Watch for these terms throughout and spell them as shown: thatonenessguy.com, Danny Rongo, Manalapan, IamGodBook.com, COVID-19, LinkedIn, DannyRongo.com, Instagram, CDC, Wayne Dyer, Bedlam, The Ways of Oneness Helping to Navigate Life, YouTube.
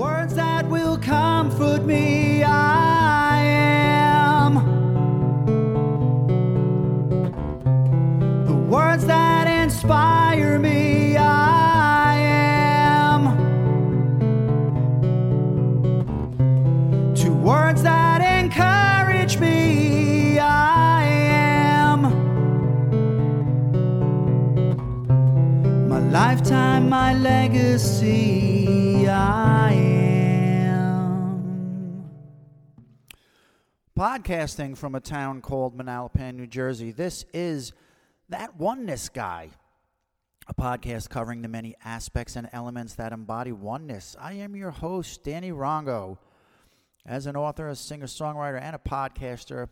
words that will comfort me. I am the words that inspire me. I am two words that encourage me. I am my lifetime, my legacy. I am. Podcasting from a town called Manalapan, New Jersey. This is That Oneness Guy, a podcast covering the many aspects and elements that embody oneness. I am your host, Danny Rongo. As an author, a singer-songwriter, and a podcaster,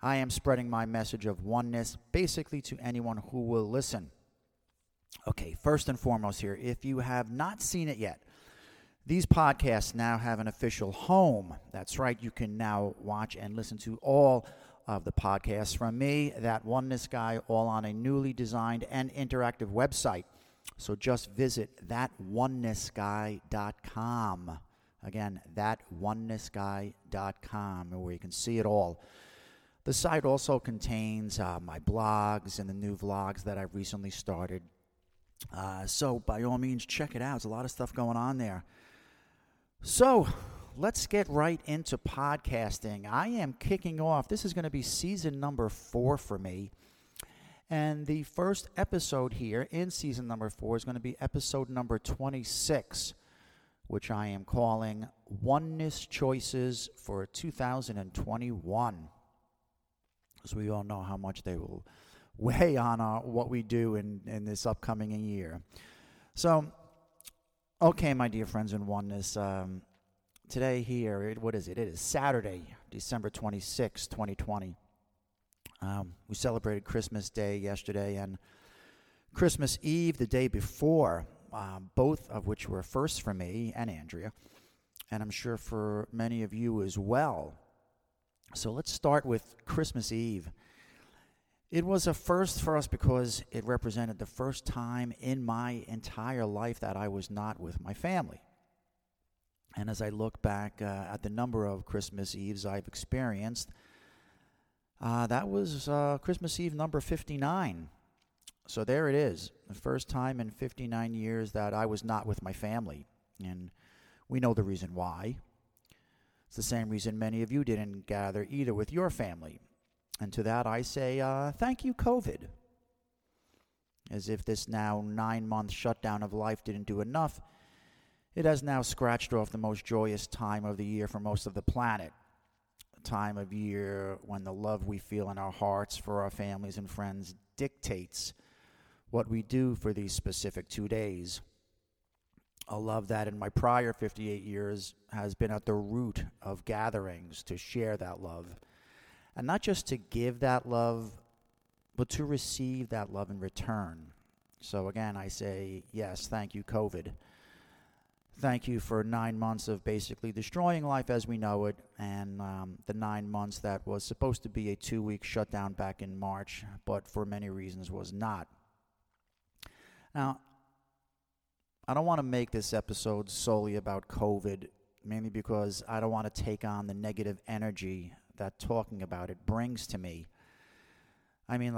I am spreading my message of oneness basically to anyone who will listen. Okay, first and foremost here, if you have not seen it yet, these podcasts now have an official home. That's right, you can now watch and listen to all of the podcasts from me, That Oneness Guy, all on a newly designed and interactive website. So just visit thatonenessguy.com. Again, thatonenessguy.com, where you can see it all. The site also contains my blogs and the new vlogs that I've recently started. So by all means, check it out. There's a lot of stuff going on there. So let's get right into podcasting. I am kicking off. This is going to be season number 4 for me. And the first episode here in season number 4 is going to be episode number 26, which I am calling Oneness Choices for 2021. Because we all know how much they will weigh on what we do in this upcoming year. So, okay, my dear friends in oneness, today here, it is Saturday, December 26, 2020. We celebrated Christmas Day yesterday and Christmas Eve the day before, both of which were firsts for me and Andrea, and I'm sure for many of you as well. So let's start with Christmas Eve. It was a first for us because it represented the first time in my entire life that I was not with my family. And as I look back at the number of Christmas Eves I've experienced, that was Christmas Eve number 59. So there it is, the first time in 59 years that I was not with my family. And we know the reason why. It's the same reason many of you didn't gather either with your family. And to that I say, thank you, COVID. As if this now 9-month shutdown of life didn't do enough, it has now scratched off the most joyous time of the year for most of the planet. A time of year when the love we feel in our hearts for our families and friends dictates what we do for these specific 2 days. A love that in my prior 58 years has been at the root of gatherings to share that love. And not just to give that love, but to receive that love in return. So again, I say, yes, thank you, COVID. Thank you for 9 months of basically destroying life as we know it, and the 9 months that was supposed to be a 2-week shutdown back in March, but for many reasons was not. Now, I don't want to make this episode solely about COVID, mainly because I don't want to take on the negative energy that talking about it brings to me. I mean,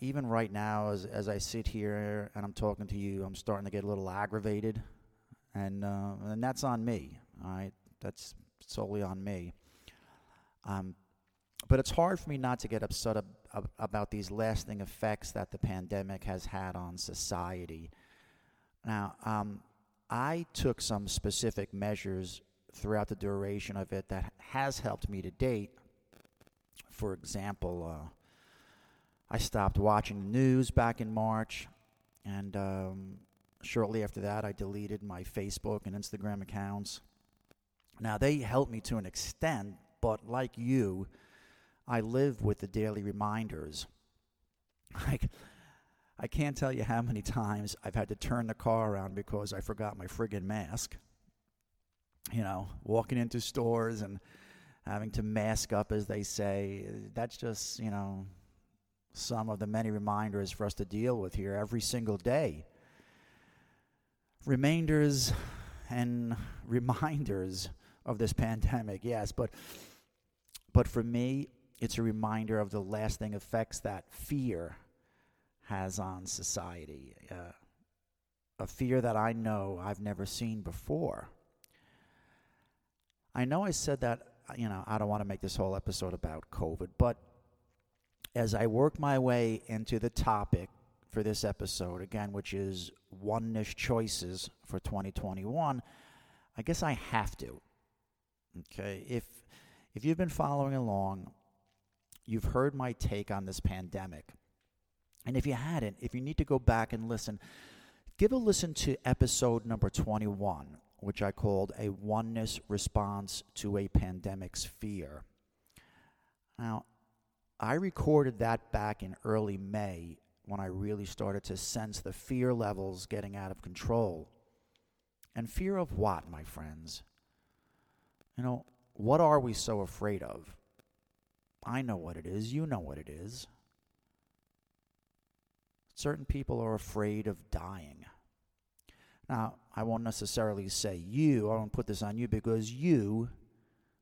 even right now, as I sit here and I'm talking to you, I'm starting to get a little aggravated. And that's on me, all right? That's solely on me. But it's hard for me not to get upset about these lasting effects that the pandemic has had on society. Now, I took some specific measures throughout the duration of it that has helped me to date. For example, I stopped watching the news back in March, and shortly after that, I deleted my Facebook and Instagram accounts. Now, they helped me to an extent, but like you, I live with the daily reminders. Like, I can't tell you how many times I've had to turn the car around because I forgot my friggin' mask. You know, walking into stores and having to mask up, as they say, that's just, some of the many reminders for us to deal with here every single day. Remainders and reminders of this pandemic, yes, but for me, it's a reminder of the lasting effects that fear has on society, a fear that I know I've never seen before. I know I said that, you know, I don't want to make this whole episode about COVID, but as I work my way into the topic for this episode, again, which is oneness choices for 2021, I guess I have to. Okay, if you've been following along, you've heard my take on this pandemic. And if you hadn't, if you need to go back and listen, give a listen to episode number 21, which I called A Oneness Response to a Pandemic's Fear. Now, I recorded that back in early May when I really started to sense the fear levels getting out of control. And fear of what, my friends? You know, what are we so afraid of? I know what it is. You know what it is. Certain people are afraid of dying. Now, I won't necessarily say you. I won't put this on you because you,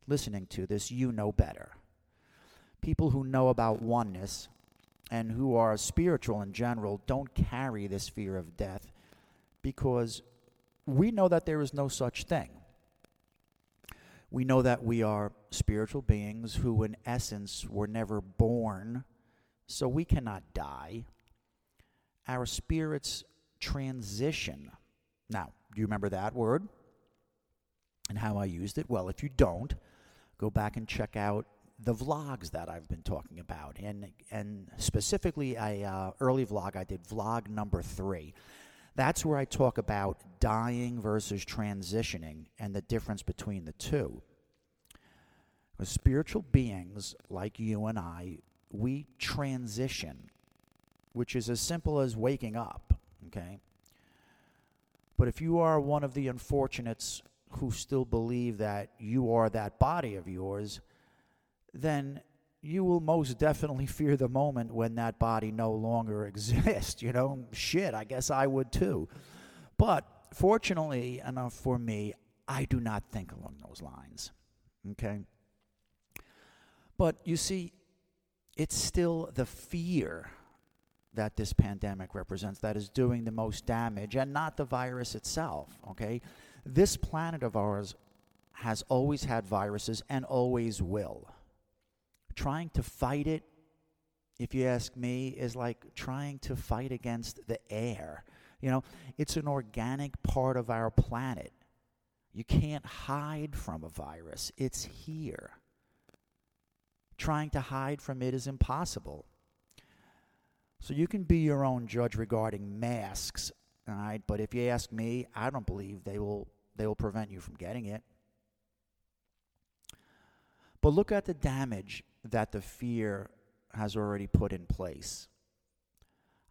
listening to this, you know better. People who know about oneness and who are spiritual in general don't carry this fear of death because we know that there is no such thing. We know that we are spiritual beings who, in essence, were never born, so we cannot die. Our spirits transition. Now, do you remember that word and how I used it? Well, if you don't, go back and check out the vlogs that I've been talking about. And specifically, an early vlog, I did vlog number 3. That's where I talk about dying versus transitioning and the difference between the two. With spiritual beings like you and I, we transition, which is as simple as waking up, okay? But if you are one of the unfortunates who still believe that you are that body of yours, then you will most definitely fear the moment when that body no longer exists, you know? Shit, I guess I would too. But fortunately enough for me, I do not think along those lines, okay? But you see, it's still the fear that this pandemic represents that is doing the most damage and not the virus itself, okay? This planet of ours has always had viruses and always will. Trying to fight it, if you ask me, is like trying to fight against the air. You know, it's an organic part of our planet. You can't hide from a virus. It's here. Trying to hide from it is impossible. So you can be your own judge regarding masks, all right? But if you ask me, I don't believe they will prevent you from getting it. But look at the damage that the fear has already put in place.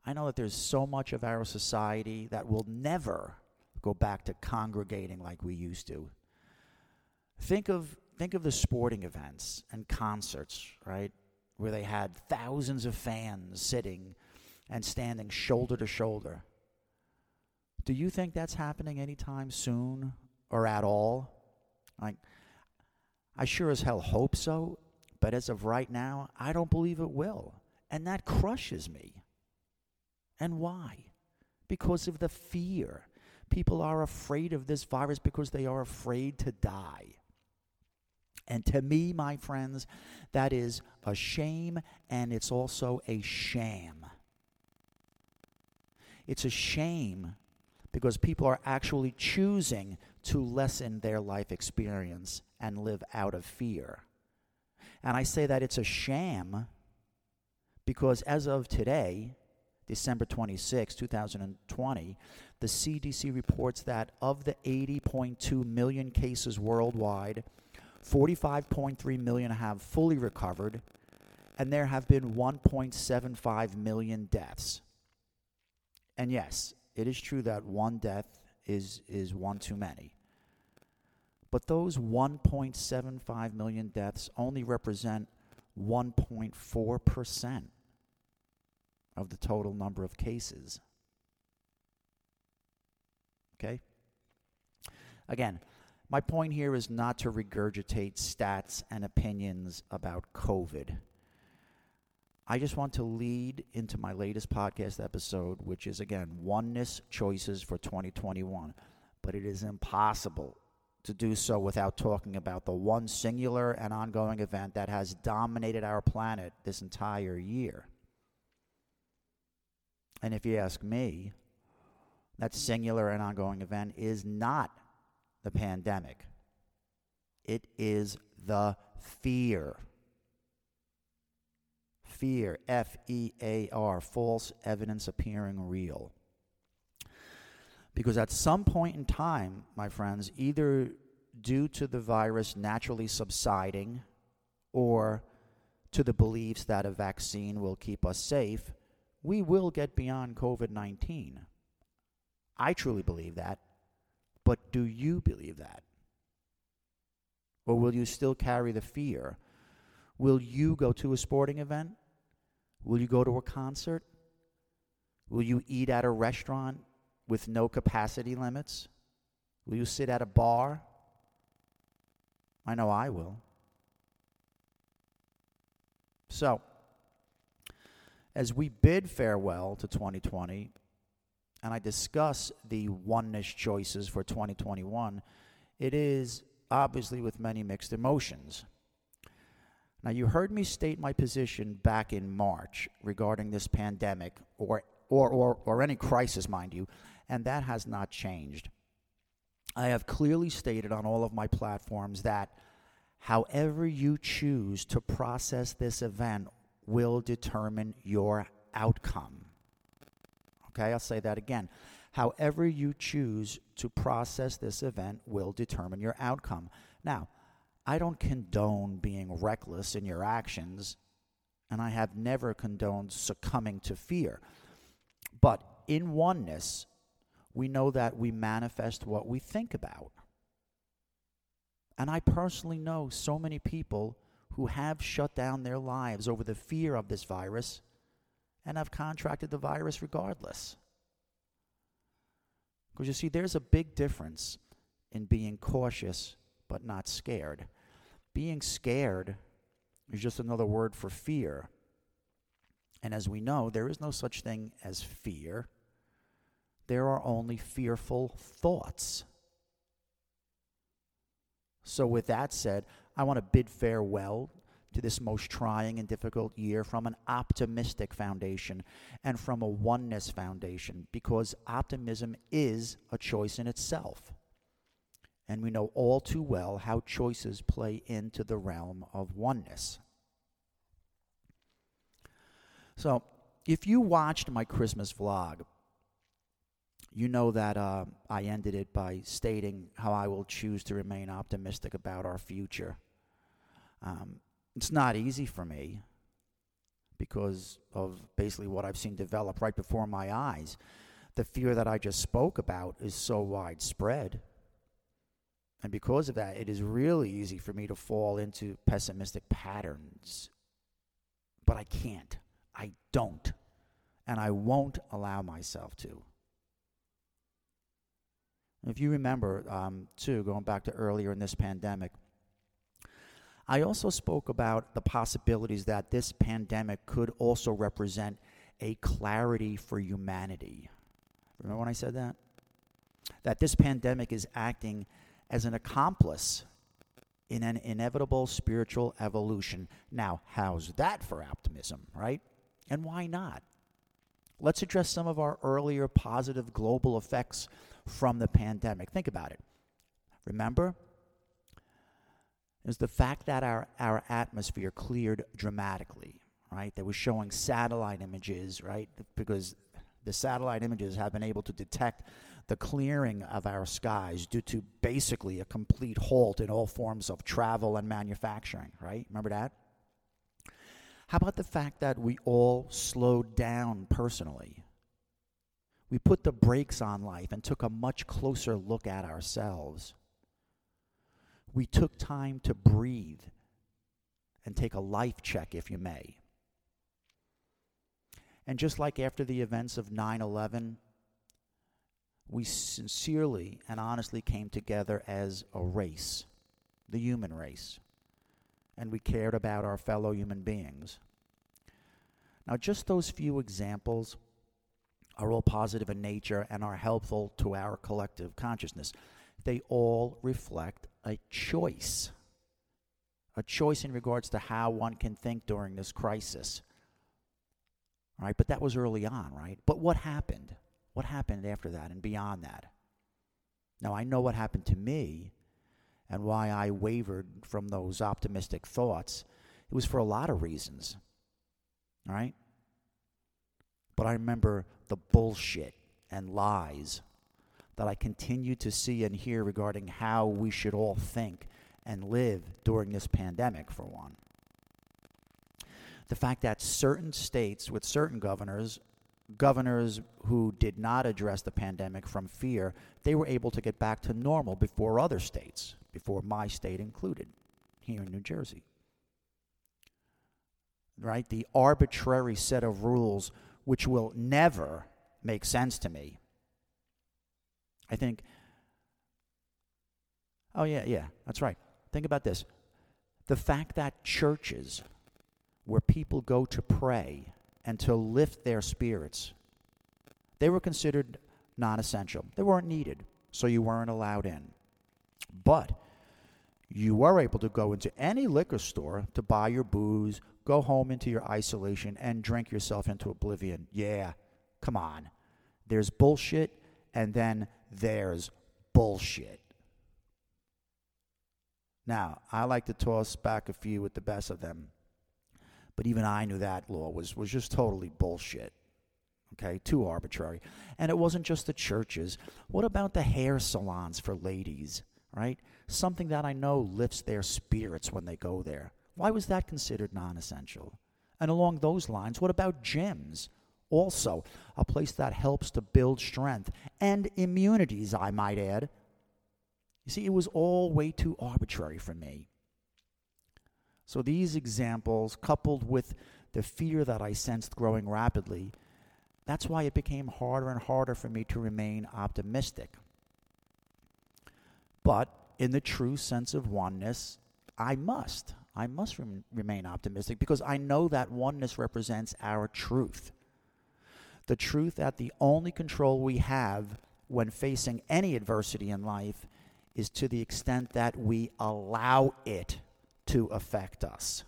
I know that there's so much of our society that will never go back to congregating like we used to. Think of the sporting events and concerts, right, where they had thousands of fans sitting and standing shoulder to shoulder. Do you think that's happening anytime soon or at all? Like, I sure as hell hope so, but as of right now, I don't believe it will. And that crushes me. And why? Because of the fear. People are afraid of this virus because they are afraid to die. And to me, my friends, that is a shame, and it's also a sham. It's a shame because people are actually choosing to lessen their life experience and live out of fear. And I say that it's a sham because as of today, December 26, 2020, the CDC reports that of the 80.2 million cases worldwide, 45.3 million have fully recovered, and there have been 1.75 million deaths. And yes, it is true that one death is one too many. But those 1.75 million deaths only represent 1.4% of the total number of cases. Okay? Again, my point here is not to regurgitate stats and opinions about COVID. I just want to lead into my latest podcast episode, which is, again, Oneness Choices for 2021. But it is impossible to do so without talking about the one singular and ongoing event that has dominated our planet this entire year. And if you ask me, that singular and ongoing event is not the pandemic. It is the fear. Fear, F-E-A-R, false evidence appearing real. Because at some point in time, my friends, either due to the virus naturally subsiding or to the beliefs that a vaccine will keep us safe, we will get beyond COVID-19. I truly believe that. But do you believe that? Or will you still carry the fear? Will you go to a sporting event? Will you go to a concert? Will you eat at a restaurant with no capacity limits? Will you sit at a bar? I know I will. So, as we bid farewell to 2020, and I discuss the oneness choices for 2021, it is obviously with many mixed emotions. Now, you heard me state my position back in March regarding this pandemic or any crisis, mind you, and that has not changed. I have clearly stated on all of my platforms that however you choose to process this event will determine your outcome. Okay, I'll say that again. However you choose to process this event will determine your outcome. Now, I don't condone being reckless in your actions, and I have never condoned succumbing to fear. But in oneness, we know that we manifest what we think about. And I personally know so many people who have shut down their lives over the fear of this virus and have contracted the virus regardless. Because you see, there's a big difference in being cautious but not scared. Being scared is just another word for fear. And as we know, there is no such thing as fear. There are only fearful thoughts. So with that said, I want to bid farewell to this most trying and difficult year from an optimistic foundation and from a oneness foundation, because optimism is a choice in itself. And we know all too well how choices play into the realm of oneness. So, if you watched my Christmas vlog, you know that I ended it by stating how I will choose to remain optimistic about our future. It's not easy for me because of basically what I've seen develop right before my eyes. The fear that I just spoke about is so widespread. And because of that, it is really easy for me to fall into pessimistic patterns. But I can't. I don't. And I won't allow myself to. If you remember, too, going back to earlier in this pandemic, I also spoke about the possibilities that this pandemic could also represent a clarity for humanity. Remember when I said that? That this pandemic is acting as an accomplice in an inevitable spiritual evolution. Now, how's that for optimism, right? And why not? Let's address some of our earlier positive global effects from the pandemic. Think about it. Remember? Is the fact that our atmosphere cleared dramatically, right? They were showing satellite images, right? Because the satellite images have been able to detect the clearing of our skies due to basically a complete halt in all forms of travel and manufacturing, right? Remember that? How about the fact that we all slowed down personally? We put the brakes on life and took a much closer look at ourselves. We took time to breathe and take a life check, if you may. And just like after the events of 9/11, we sincerely and honestly came together as a race, the human race, and we cared about our fellow human beings. Now, just those few examples are all positive in nature and are helpful to our collective consciousness. They all reflect a choice in regards to how one can think during this crisis. All right, but that was early on, right? But what happened? What happened after that and beyond that? Now, I know what happened to me and why I wavered from those optimistic thoughts. It was for a lot of reasons, all right? But I remember the bullshit and lies that I continued to see and hear regarding how we should all think and live during this pandemic, for one. The fact that certain states with certain governors who did not address the pandemic from fear, they were able to get back to normal before other states, before my state included, here in New Jersey. Right? The arbitrary set of rules which will never make sense to me. I think, oh yeah, that's right. Think about this. The fact that churches where people go to pray and to lift their spirits, they were considered non-essential. They weren't needed, so you weren't allowed in. But you were able to go into any liquor store to buy your booze, go home into your isolation, and drink yourself into oblivion. Yeah, come on. There's bullshit, and then there's bullshit. Now, I like to toss back a few with the best of them, but even I knew that law was just totally bullshit, okay, too arbitrary. And it wasn't just the churches. What about the hair salons for ladies, right? Something that I know lifts their spirits when they go there. Why was that considered non-essential? And along those lines, what about gyms? Also, a place that helps to build strength and immunities, I might add. You see, it was all way too arbitrary for me. So these examples, coupled with the fear that I sensed growing rapidly, that's why it became harder and harder for me to remain optimistic. But in the true sense of oneness, I must remain optimistic, because I know that oneness represents our truth. The truth that the only control we have when facing any adversity in life is to the extent that we allow it to affect us.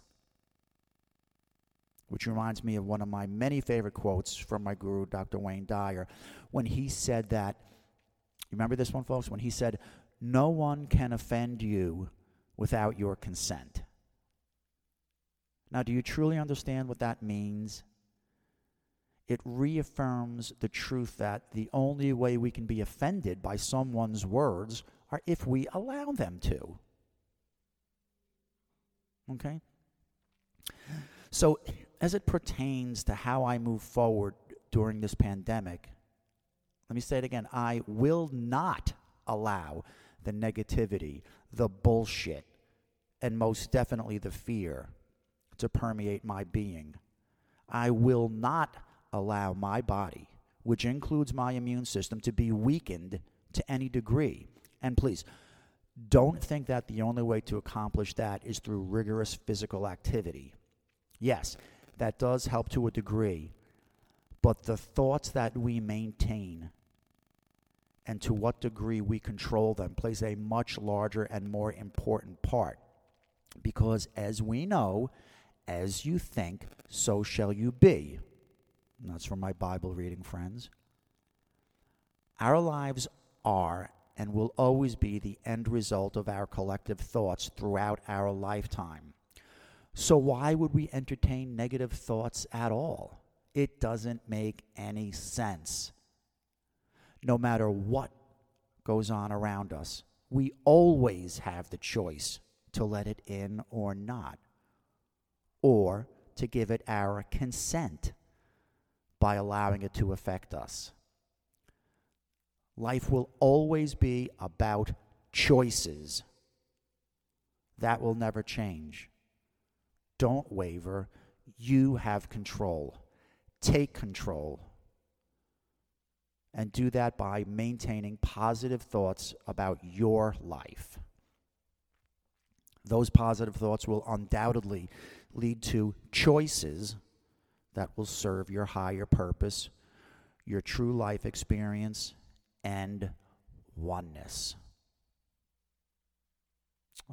Which reminds me of one of my many favorite quotes from my guru, Dr. Wayne Dyer, when he said that, remember this one, folks? When he said, "No one can offend you without your consent." Now, do you truly understand what that means? It reaffirms the truth that the only way we can be offended by someone's words are if we allow them to. Okay? So, as it pertains to how I move forward during this pandemic, let me say it again. I will not allow the negativity, the bullshit, and most definitely the fear to permeate my being. I will not allow my body, which includes my immune system, to be weakened to any degree. And please, don't think that the only way to accomplish that is through rigorous physical activity. Yes, that does help to a degree, but the thoughts that we maintain and to what degree we control them plays a much larger and more important part. Because as we know, as you think, so shall you be. And that's from my Bible reading, friends. Our lives are and will always be the end result of our collective thoughts throughout our lifetime. So why would we entertain negative thoughts at all? It doesn't make any sense. No matter what goes on around us, we always have the choice to let it in or not, or to give it our consent by allowing it to affect us. Life will always be about choices. That will never change. Don't waver. You have control. Take control. and do that by maintaining positive thoughts about your life. Those positive thoughts will undoubtedly lead to choices that will serve your higher purpose, your true life experience, and oneness.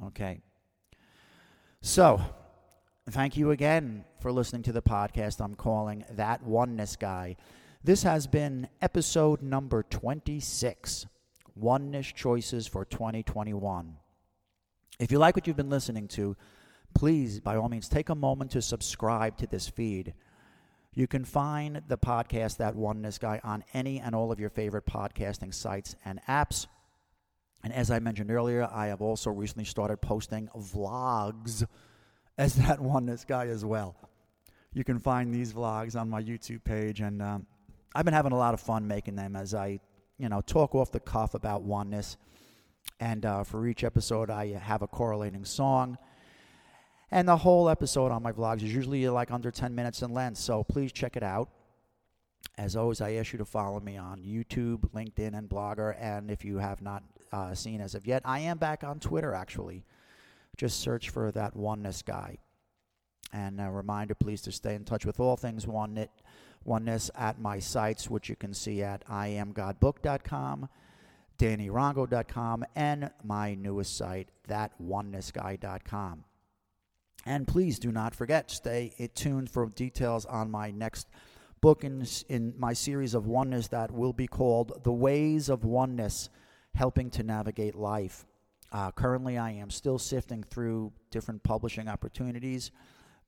Okay. So, thank you again for listening to the podcast I'm calling That Oneness Guy. This has been episode number 26, Oneness Choices for 2021. If you like what you've been listening to, please, by all means, take a moment to subscribe to this feed. You can find the podcast, That Oneness Guy, on any and all of your favorite podcasting sites and apps. And as I mentioned earlier, I have also recently started posting vlogs as That Oneness Guy as well. You can find these vlogs on my YouTube page, and I've been having a lot of fun making them as I, talk off the cuff about oneness. And for each episode, I have a correlating song. And the whole episode on my vlogs is usually like under 10 minutes in length, so please check it out. As always, I ask you to follow me on YouTube, LinkedIn, and Blogger. And if you have not seen as of yet, I am back on Twitter, actually. Just search for That Oneness Guy. And a reminder, please, to stay in touch with all things oneness at my sites, which you can see at IamGodBook.com. DannyRongo.com, and my newest site, thatonenessguy.com. And please do not forget, stay tuned for details on my next book in my series of oneness that will be called The Ways of Oneness Helping to Navigate Life. Currently, I am still sifting through different publishing opportunities,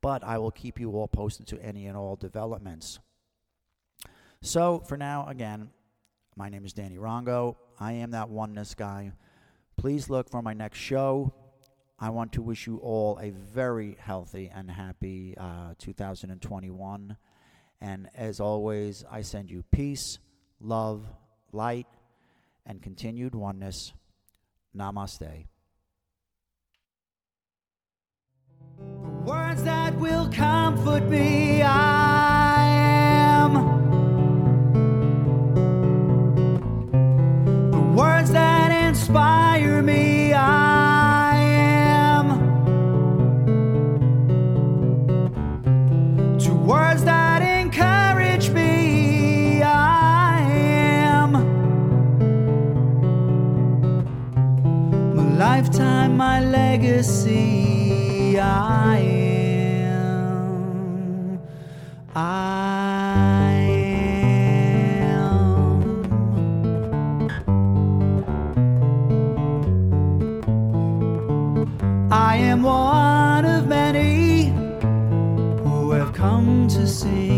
but I will keep you all posted to any and all developments. So, for now, again, my name is Danny Rongo. I am That Oneness Guy. Please look for my next show. I want to wish you all a very healthy and happy 2021. And as always, I send you peace, love, light, and continued oneness. Namaste. The words that will comfort me, I am. Words that inspire me, I am. To words that encourage me, I am. My lifetime, my legacy, I am. I am one of many who have come to see